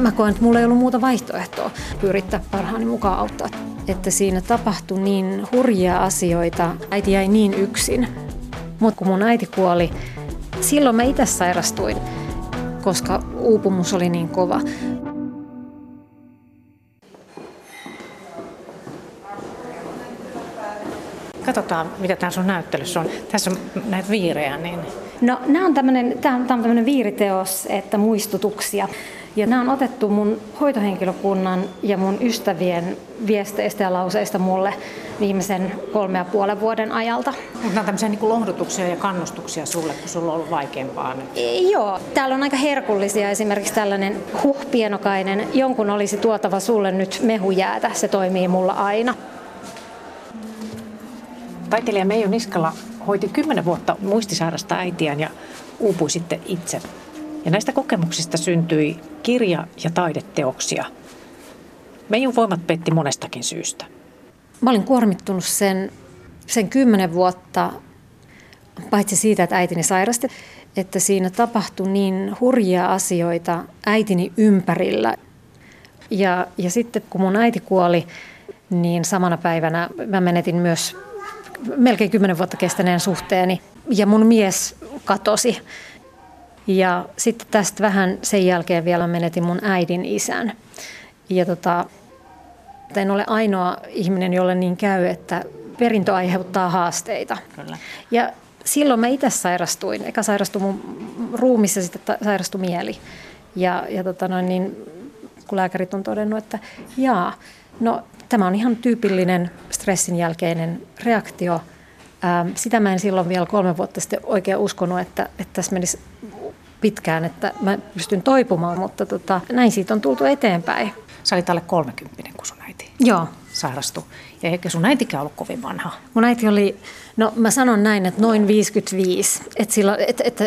mä koen, että mulla ei ollut muuta vaihtoehtoa yrittää parhaani mukaan auttaa. Että siinä tapahtui niin hurjia asioita, äiti jäi niin yksin. Mutta kun mun äiti kuoli, silloin mä itse sairastuin, koska uupumus oli niin kova. Katsotaan, mitä tää sun näyttelyssä on. Tässä on näitä viirejä. Niin... No, tää on tämmönen viiriteos, että muistutuksia. Ja nämä on otettu mun hoitohenkilökunnan ja mun ystävien viesteistä ja lauseista mulle viimeisen 3,5 vuoden ajalta. Mutta nämä on tämmöisiä niin kuin lohdutuksia ja kannustuksia sulle, kun sulla on ollut vaikeampaa nyt. Joo. Täällä on aika herkullisia. Esimerkiksi tällainen pienokainen, jonkun olisi tuotava sulle nyt mehujäätä. Se toimii mulla aina. Taiteilija Meiju Niskala hoiti 10 vuotta muistisairasta äitiään ja uupui sitten itse. Ja näistä kokemuksista syntyi kirja- ja taideteoksia. Meijun voimat petti monestakin syystä. Mä olin kuormittunut sen 10 vuotta, paitsi siitä, että äitini sairasti, että siinä tapahtui niin hurjia asioita äitini ympärillä. Ja sitten kun mun äiti kuoli, niin samana päivänä mä menetin myös melkein 10 vuotta kestäneen suhteeni ja mun mies katosi. Ja sitten tästä vähän sen jälkeen vielä menetin mun äidin isän. Ja en ole ainoa ihminen, jolle niin käy, että perintö aiheuttaa haasteita. Kyllä. Ja silloin mä itse sairastuin. Eka sairastui mun ruumissa, sitten sairastui mieli. Ja kun lääkärit on todennut, että tämä on ihan tyypillinen stressin jälkeinen reaktio. Sitä mä en silloin vielä 3 vuotta sitten oikein uskonut, että tässä menisi pitkään, että mä pystyn toipumaan, mutta näin siitä on tultu eteenpäin. Sä olit alle 30, kun sun äiti sairastui. Ja eikä sun äitikään ollut kovin vanha. Mun äiti oli, mä sanon näin, että noin 55.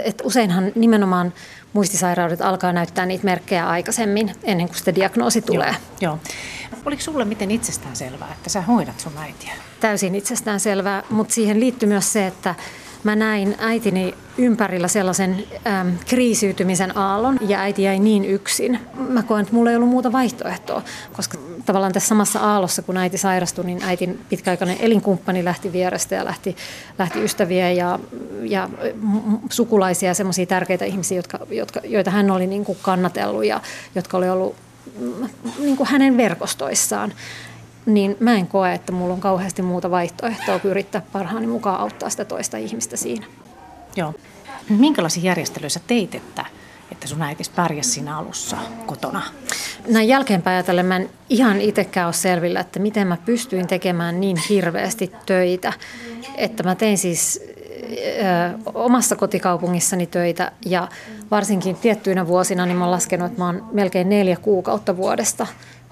Et useinhan nimenomaan muistisairaudet alkaa näyttää niitä merkkejä aikaisemmin, ennen kuin sitä diagnoosi tulee. Joo. Oliko sulle miten itsestään selvää, että sä hoidat sun äitiä? Täysin itsestään selvää, mutta siihen liittyy myös se, että mä näin äitini ympärillä sellaisen kriisiytymisen aallon ja äiti jäi niin yksin. Mä koen, että mulla ei ollut muuta vaihtoehtoa, koska tavallaan tässä samassa aallossa, kun äiti sairastui, niin äitin pitkäaikainen elinkumppani lähti vierestä ja lähti ystäviä ja sukulaisia ja semmoisia tärkeitä ihmisiä, joita hän oli niin kuin kannatellut ja jotka oli ollut niin kuin hänen verkostoissaan. Niin mä en koe, että mulla on kauheasti muuta vaihtoehtoa kuin yrittää parhaani mukaan auttaa sitä toista ihmistä siinä. Joo. Minkälaisia järjestelyjä sä teit, että sun äitis pärjäsi siinä alussa kotona? Näin jälkeenpäin ajatellen mä en ihan itsekään ole selvillä, että miten mä pystyin tekemään niin hirveästi töitä. Että mä tein siis omassa kotikaupungissani töitä ja varsinkin tiettyinä vuosina niin mä oon laskenut, että mä oon melkein 4 kuukautta vuodesta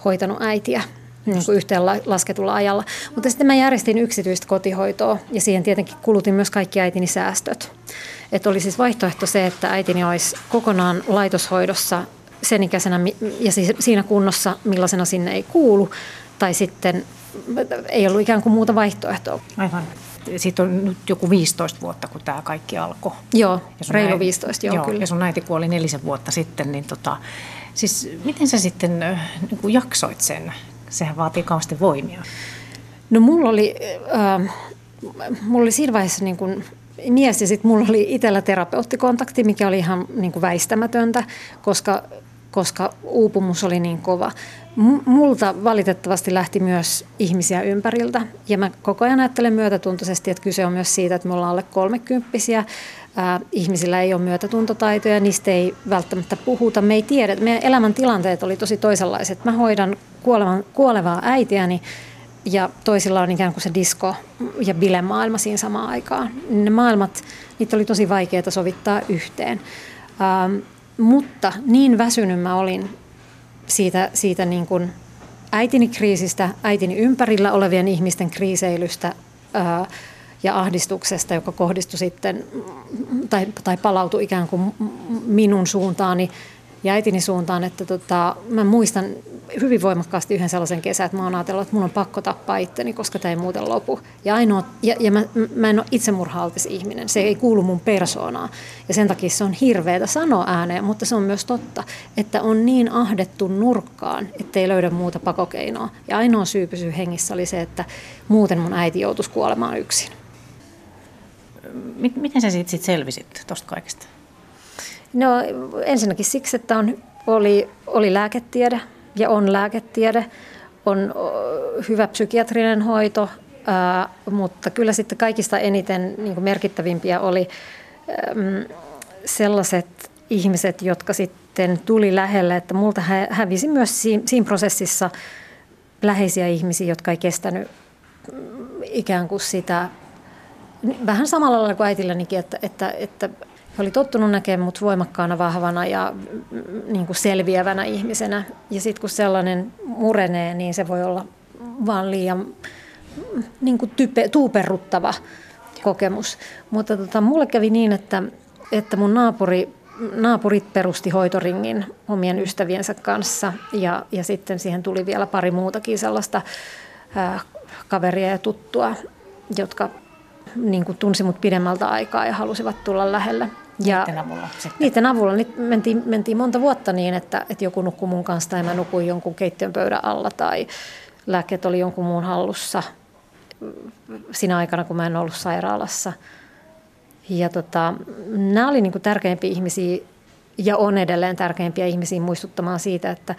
hoitanut äitiä. Niin kuin yhteen lasketulla ajalla. Mutta sitten mä järjestin yksityistä kotihoitoa ja siihen tietenkin kulutin myös kaikki äitini säästöt. Että oli siis vaihtoehto se, että äitini olisi kokonaan laitoshoidossa sen ikäisenä ja siinä kunnossa, millaisena sinne ei kuulu. Tai sitten ei ollut ikään kuin muuta vaihtoehtoa. Aivan. Siitä on nyt joku 15 vuotta, kun tämä kaikki alkoi. Joo, reilu 15, joo kyllä. Ja sun äiti kuoli 4 vuotta sitten, niin siis miten sä sitten niin kuin jaksoit sen? Sehän vaatii kauheasti voimia. No mulla oli siinä vaiheessa niin kuin mies ja sitten mulla oli itsellä terapeuttikontakti, mikä oli ihan niin kuin väistämätöntä, koska uupumus oli niin kova. Multa valitettavasti lähti myös ihmisiä ympäriltä ja mä koko ajan ajattelen myötätuntoisesti, että kyse on myös siitä, että me ollaan alle 30-vuotiaita. Ihmisillä ei ole myötätuntotaitoja, niistä ei välttämättä puhuta, me ei tiedä. Meidän elämäntilanteet oli tosi toisenlaiset. Mä hoidan kuolevaa äitiäni ja toisilla on ikään kuin se disko- ja bilemaailma siinä samaan aikaan. Ne maailmat, niitä oli tosi vaikeaa sovittaa yhteen. Mutta niin väsynyt mä olin siitä niin kuin äitini kriisistä, äitini ympärillä olevien ihmisten kriiseilystä ja ahdistuksesta, joka kohdistui sitten tai palautui ikään kuin minun suuntaani ja äitini suuntaan, että mä muistan hyvin voimakkaasti yhden sellaisen kesän, että mä oon ajatellut, että mun on pakko tappaa itteni, koska tämä ei muuten lopu. Ja mä en ole itsemurha-altis ihminen, se ei kuulu mun persoonaan. Ja sen takia se on hirveätä sanoa ääneen, mutta se on myös totta, että on niin ahdettu nurkkaan, ettei löydä muuta pakokeinoa. Ja ainoa syy pysyä hengissä oli se, että muuten mun äiti joutuisi kuolemaan yksin. Miten sä siitä selvisit tuosta kaikesta? No ensinnäkin siksi, että oli lääketiede ja on lääketiede, on hyvä psykiatrinen hoito, mutta kyllä sitten kaikista eniten niin kuin merkittävimpiä oli sellaiset ihmiset, jotka sitten tuli lähelle, että multa hävisi myös siinä prosessissa läheisiä ihmisiä, jotka ei kestänyt ikään kuin sitä, vähän samalla lailla kuin äitillänikin, että he oli tottunut näkemään mut voimakkaana, vahvana ja niin kuin selviävänä ihmisenä. Ja sitten kun sellainen murenee, niin se voi olla vaan liian niin kuin tuuperruttava kokemus. Mutta mulle kävi niin, että mun naapurit perusti hoitoringin omien ystäviensä kanssa. Ja sitten siihen tuli vielä pari muutakin sellaista kaveria ja tuttua, jotka niin kuin tunsi mut pidemmältä aikaa ja halusivat tulla lähelle. Niiden avulla. Mentiin monta vuotta niin, että joku nukkui mun kanssa ja mä nukuin jonkun keittiön pöydän alla tai lääkkeet oli jonkun muun hallussa siinä aikana, kun mä en ollut sairaalassa. Ja nämä oli niin kuin tärkeimpiä ihmisiä ja on edelleen tärkeimpiä ihmisiä muistuttamaan siitä, että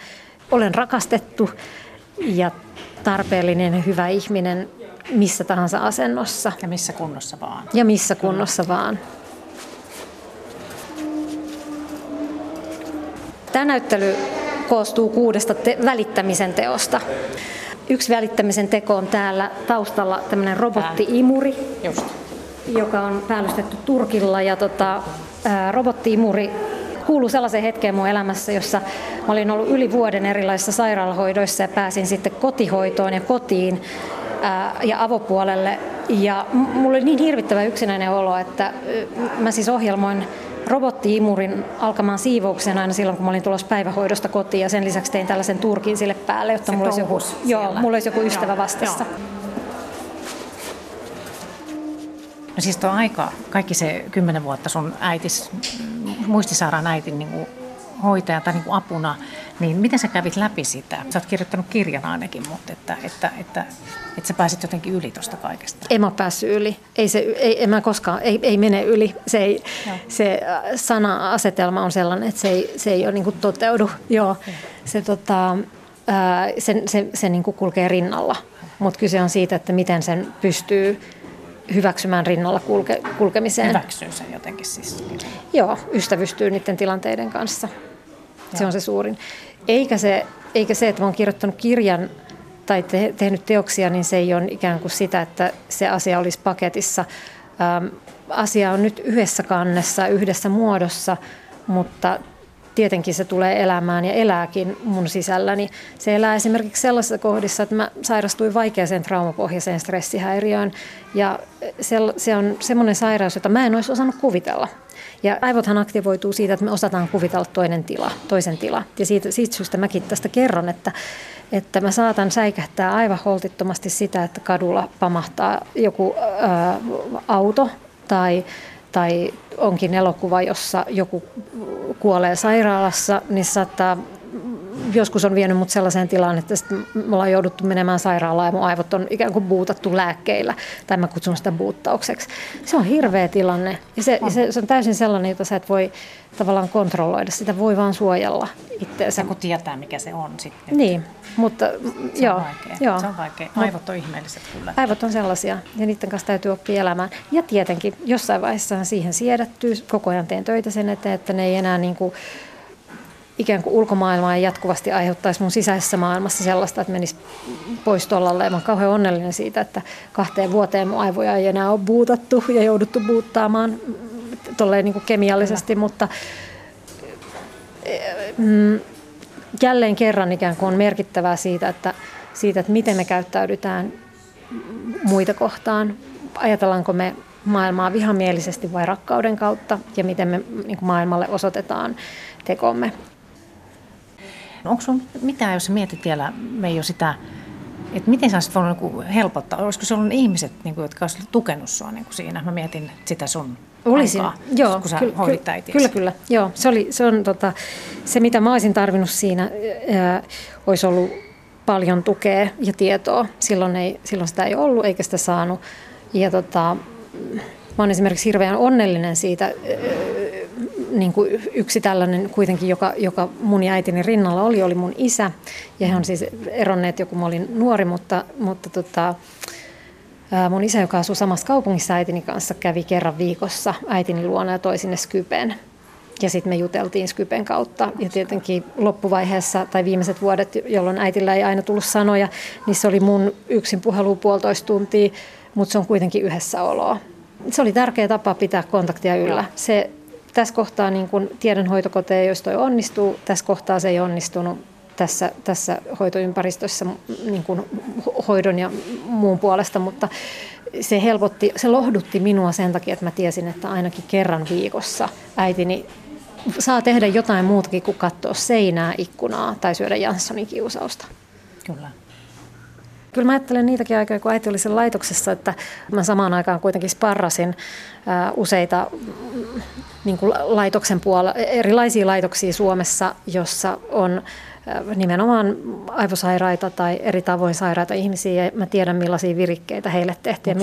olen rakastettu ja tarpeellinen ja hyvä ihminen missä tahansa asennossa. Ja missä kunnossa vaan. Tämä näyttely koostuu 6 välittämisen teosta. Yksi välittämisen teko on täällä taustalla tämmöinen robotti-imuri, joka on päällystetty turkilla. Ja robotti-imuri kuuluu sellaiseen hetkeen mun elämässä, jossa mä olin ollut yli vuoden erilaisissa sairaalahoidoissa ja pääsin sitten kotihoitoon ja kotiin ja avopuolelle. Ja mulla oli niin hirvittävä yksinäinen olo, että mä siis ohjelmoin robotti-imurin alkamaan siivouksen aina silloin, kun mä olin tulossa päivähoidosta kotiin. Ja sen lisäksi tein tällaisen turkin sille päälle, jotta mulla olisi joku ystävä vastassa. No siis tuo aika, kaikki se 10 vuotta sun äitis, muistisairaan äitin niin kuin hoitaja tai niin kuin apuna, niin miten sä kävit läpi sitä? Sä oot kirjoittanut kirjan ainakin, mutta että sä pääsit jotenkin yli tuosta kaikesta. En mä päässyt yli. Ei mene yli. Se sana-asetelma on sellainen, että se ei ole niin kuin toteudu. Joo. Se niin kuin kulkee rinnalla, mutta kyse on siitä, että miten sen pystyy hyväksymään rinnalla kulkemiseen. Hyväksyy sen jotenkin siis. Joo, ystävystyy niiden tilanteiden kanssa. Se on se suurin. Eikä se, että olen kirjoittanut kirjan tai tehnyt teoksia, niin se ei ole ikään kuin sitä, että se asia olisi paketissa. Asia on nyt yhdessä kannessa, yhdessä muodossa, mutta tietenkin se tulee elämään ja elääkin mun sisälläni. Se elää esimerkiksi sellaisissa kohdissa, että mä sairastuin vaikeaseen traumapohjaiseen stressihäiriöön. Ja se on semmoinen sairaus, jota mä en olisi osannut kuvitella. Ja aivothan aktivoituu siitä, että me osataan kuvitella toisen tila. Ja siitä syystä mäkin tästä kerron, että mä saatan säikähtää aivan holtittomasti sitä, että kadulla pamahtaa joku auto tai onkin elokuva, jossa joku kuolee sairaalassa, niin saattaa, joskus on vienyt mut sellaiseen tilaan, että me ollaan jouduttu menemään sairaalaan ja mun aivot on ikään kuin buutattu lääkkeillä, tai mä kutsun sitä buuttaukseksi. Se on hirveä tilanne, ja se on täysin sellainen, jota sä et voi tavallaan kontrolloida, sitä voi vaan suojella itseänsä. Kun tietää, mikä se on sitten. Niin, mutta se on vaikea. Aivot on ihmeelliset kyllä. Aivot on sellaisia, ja niiden kanssa täytyy oppia elämään. Ja tietenkin jossain vaiheessa siihen siedättyy, koko ajan teen töitä sen eteen, että ne ei enää niin kuin ikään kuin ulkomaailmaa ei jatkuvasti aiheuttaisi mun sisäisessä maailmassa sellaista, että menisi pois tollalle. Ja mä oon kauhean onnellinen siitä, että 2 vuoteen mun aivoja ei enää ole buutattu ja jouduttu buuttaamaan tolleen niin kuin kemiallisesti, mutta jälleen kerran ikään kuin on merkittävää siitä, että miten me käyttäydytään muita kohtaan. Ajatellaanko me maailmaa vihamielisesti vai rakkauden kautta ja miten me niin kuin maailmalle osoitetaan tekomme. Onko sun mitään, jos mietit vielä, Meiju, sitä, että miten sä olisit voinut helpottaa? Olisiko se ollut ihmiset, jotka olisivat tukenut sua siinä? Mä mietin sitä sun aikaa, joo, kun sä hoidit äitiäsi. Kyllä. Joo, se, mitä mä olisin tarvinnut siinä, olisi ollut paljon tukea ja tietoa. Silloin sitä ei ollut eikä sitä saanut. Ja mä olen esimerkiksi hirveän onnellinen siitä, niin kuin yksi tällainen kuitenkin, joka mun ja äitini rinnalla oli mun isä. Ja he on siis eronneet jo, kun mä olin nuori, mutta mun isä, joka asuu samassa kaupungissa äitini kanssa, kävi kerran viikossa äitini luona ja toi sinne Skypeen. Ja sitten me juteltiin Skypen kautta. Ja tietenkin loppuvaiheessa tai viimeiset vuodet, jolloin äitillä ei aina tullut sanoja, niin se oli mun yksin puhelu 1,5 tuntia, mutta se on kuitenkin yhdessä oloa. Se oli tärkeä tapa pitää kontaktia yllä. Tässä kohtaa niin kun tiedonhoitokoteja, jos toi onnistuu, tässä kohtaa se ei onnistunut tässä hoitoympäristössä niin kun hoidon ja muun puolesta, mutta se lohdutti minua sen takia, että mä tiesin, että ainakin kerran viikossa äitini saa tehdä jotain muutakin kuin katsoa seinää, ikkunaa tai syödä Janssonin kiusausta. Kyllä. Kyllä mä ajattelen niitäkin aikoja, kun äiti oli siellä laitoksessa, että mä samaan aikaan kuitenkin sparrasin useita niin kuin laitoksen puolella, erilaisia laitoksia Suomessa, jossa on nimenomaan aivosairaita tai eri tavoin sairaita ihmisiä. Ja mä tiedän, millaisia virikkeitä heille tehtiin.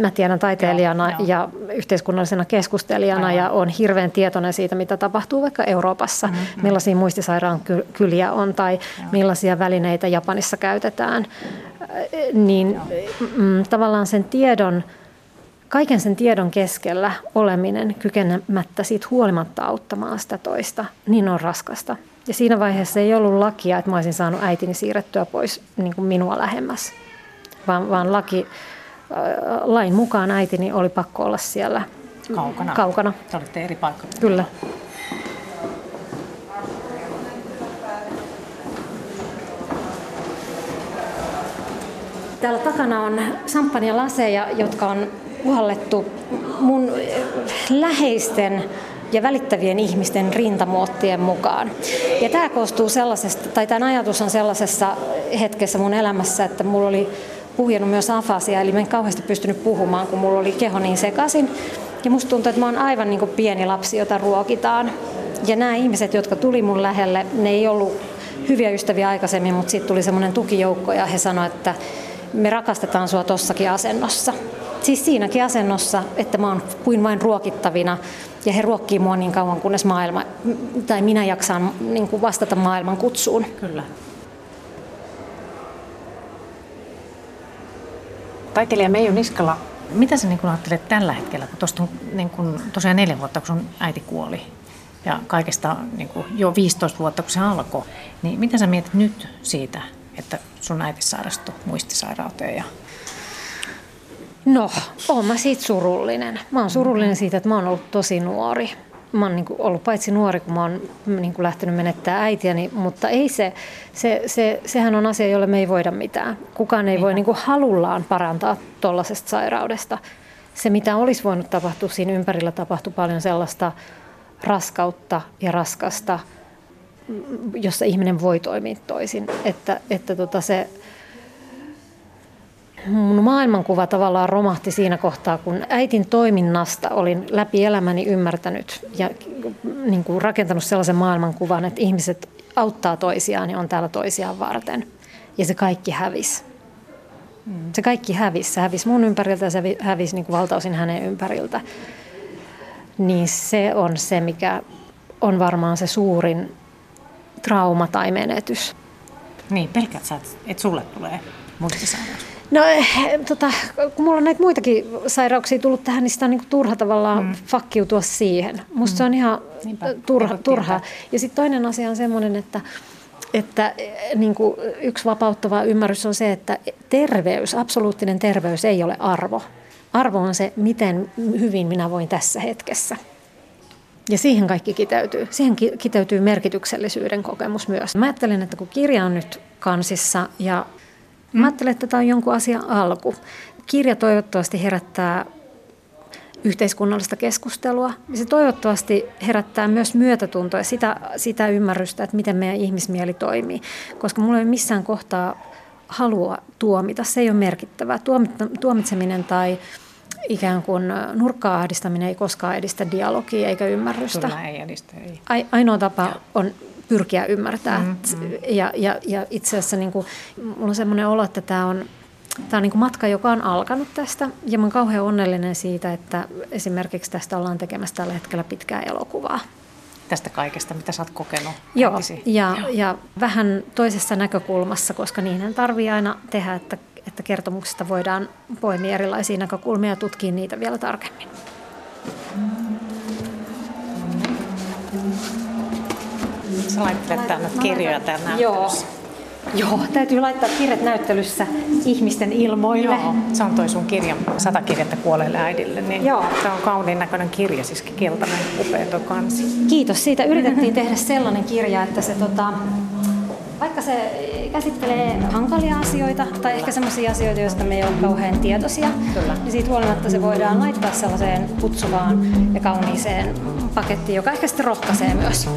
Mä tiedän taiteilijana ja yhteiskunnallisena keskustelijana ja olen hirveän tietoinen siitä, mitä tapahtuu vaikka Euroopassa. Mm-hmm. Millaisia muistisairaan kyliä on tai millaisia välineitä Japanissa käytetään. Niin tavallaan sen tiedon... Kaiken sen tiedon keskellä oleminen kykenemättä siitä huolimatta auttamaan sitä toista, niin on raskasta. Ja siinä vaiheessa ei ollut lakia, että mä olisin saanut äitini siirrettyä pois niin kuin minua lähemmäs, vaan lain mukaan äitini oli pakko olla siellä kaukana. Te olitte eri paikkoja. Kyllä. Täällä takana on samppanjalaseja, jotka on puhallettu mun läheisten ja välittävien ihmisten rintamuottien mukaan. Ja tämä koostuu sellaisesta, tai tämän ajatus on sellaisessa hetkessä mun elämässä, että mulla oli puhjennut myös afasia, eli mä en kauheasti pystynyt puhumaan, kun mulla oli keho niin sekaisin. Ja musta tuntuu, että mä oon aivan niin kuin pieni lapsi, jota ruokitaan. Ja nämä ihmiset, jotka tuli mun lähelle, ne ei ollut hyviä ystäviä aikaisemmin, mutta siitä tuli semmoinen tukijoukko ja he sanoivat, että me rakastetaan sua tossakin asennossa. Siis siinäkin asennossa, että mä oon kuin vain ruokittavina ja he ruokkii mua niin kauan, kunnes minä jaksaan niin kuin vastata maailman kutsuun. Kyllä. Taiteilija Meiju Niskala, mitä sä niin ajattelet tällä hetkellä, kun tuosta on niin kun, tosiaan 4 vuotta, kun sun äiti kuoli ja kaikesta niin kun, jo 15 vuotta, kun se alkoi, niin mitä sä mietit nyt siitä, että sun äiti sairastui muistisairauteen ja... No, oon mä siitä surullinen. Mä oon surullinen siitä, että mä oon ollut tosi nuori. Mä oon ollut paitsi nuori, kun mä oon lähtenyt menettämään äitiäni, mutta ei sehän on asia, jolle me ei voida mitään. Kukaan ei voi halullaan parantaa tuollaisesta sairaudesta. Se, mitä olisi voinut tapahtua siinä ympärillä, tapahtui paljon sellaista raskautta ja raskasta, jossa ihminen voi toimia toisin. Että se... Mun maailmankuva tavallaan romahti siinä kohtaa, kun äitin toiminnasta olin läpi elämäni ymmärtänyt ja niin kuin rakentanut sellaisen maailmankuvan, että ihmiset auttaa toisiaan ja on täällä toisiaan varten. Ja se kaikki hävisi. Se kaikki hävisi. Se hävisi mun ympäriltä ja se hävisi niin kuin valtaosin hänen ympäriltä. Niin se on se, mikä on varmaan se suurin trauma tai menetys. Niin, pelkät sä, että sulle tulee muistisairaus. No, kun mulla on näitä muitakin sairauksia tullut tähän, niin sitä on niin kuin turha tavallaan fakkiutua siihen. Musta se on ihan turha. Ja sitten toinen asia on semmoinen, että niin kuin yksi vapauttava ymmärrys on se, että terveys, absoluuttinen terveys ei ole arvo. Arvo on se, miten hyvin minä voin tässä hetkessä. Ja siihen kaikki kiteytyy. Siihen kiteytyy merkityksellisyyden kokemus myös. Mä ajattelen, että kun kirja on nyt kansissa ja... Mä ajattelen, että tämä on jonkun asian alku. Kirja toivottavasti herättää yhteiskunnallista keskustelua. Se toivottavasti herättää myös myötätuntoa ja sitä ymmärrystä, että miten meidän ihmismieli toimii, koska mulla ei missään kohtaa halua tuomita. Se ei ole merkittävää. Tuomitseminen tai ikään kuin nurkkaa ahdistaminen ei koskaan edistä dialogia eikä ymmärrystä. Kyllä ei edistä. Ei. Ainoa tapa on pyrkiä ymmärtää. Mm-hmm. Ja itse asiassa niin kuin, mulla on sellainen olo, että tämä on niin kuin matka, joka on alkanut tästä. Ja mä oon kauhean onnellinen siitä, että esimerkiksi tästä ollaan tekemässä tällä hetkellä pitkää elokuvaa. Tästä kaikesta, mitä sä oot kokenut. Joo, ja vähän toisessa näkökulmassa, koska niinhän tarvii aina tehdä, että kertomuksesta voidaan poimia erilaisia näkökulmia ja tutkia niitä vielä tarkemmin. Sä laittelet tänne kirjoja täällä näyttelyssä. Joo, täytyy laittaa kirjat näyttelyssä ihmisten ilmoille. Joo, se on toi sun kirja, 100 kirjettä kuolleelle äidille. Niin se on kauniin näköinen kirja, siis keltainen upea tuo kansi. Kiitos siitä. Yritettiin tehdä sellainen kirja, että se, vaikka se käsittelee hankalia asioita tai ehkä sellaisia asioita, joista me ei ole kauhean tietoisia, niin siitä huolimatta se voidaan laittaa sellaiseen kutsuvaan ja kauniiseen pakettiin, joka ehkä sitten rohkaisee myös.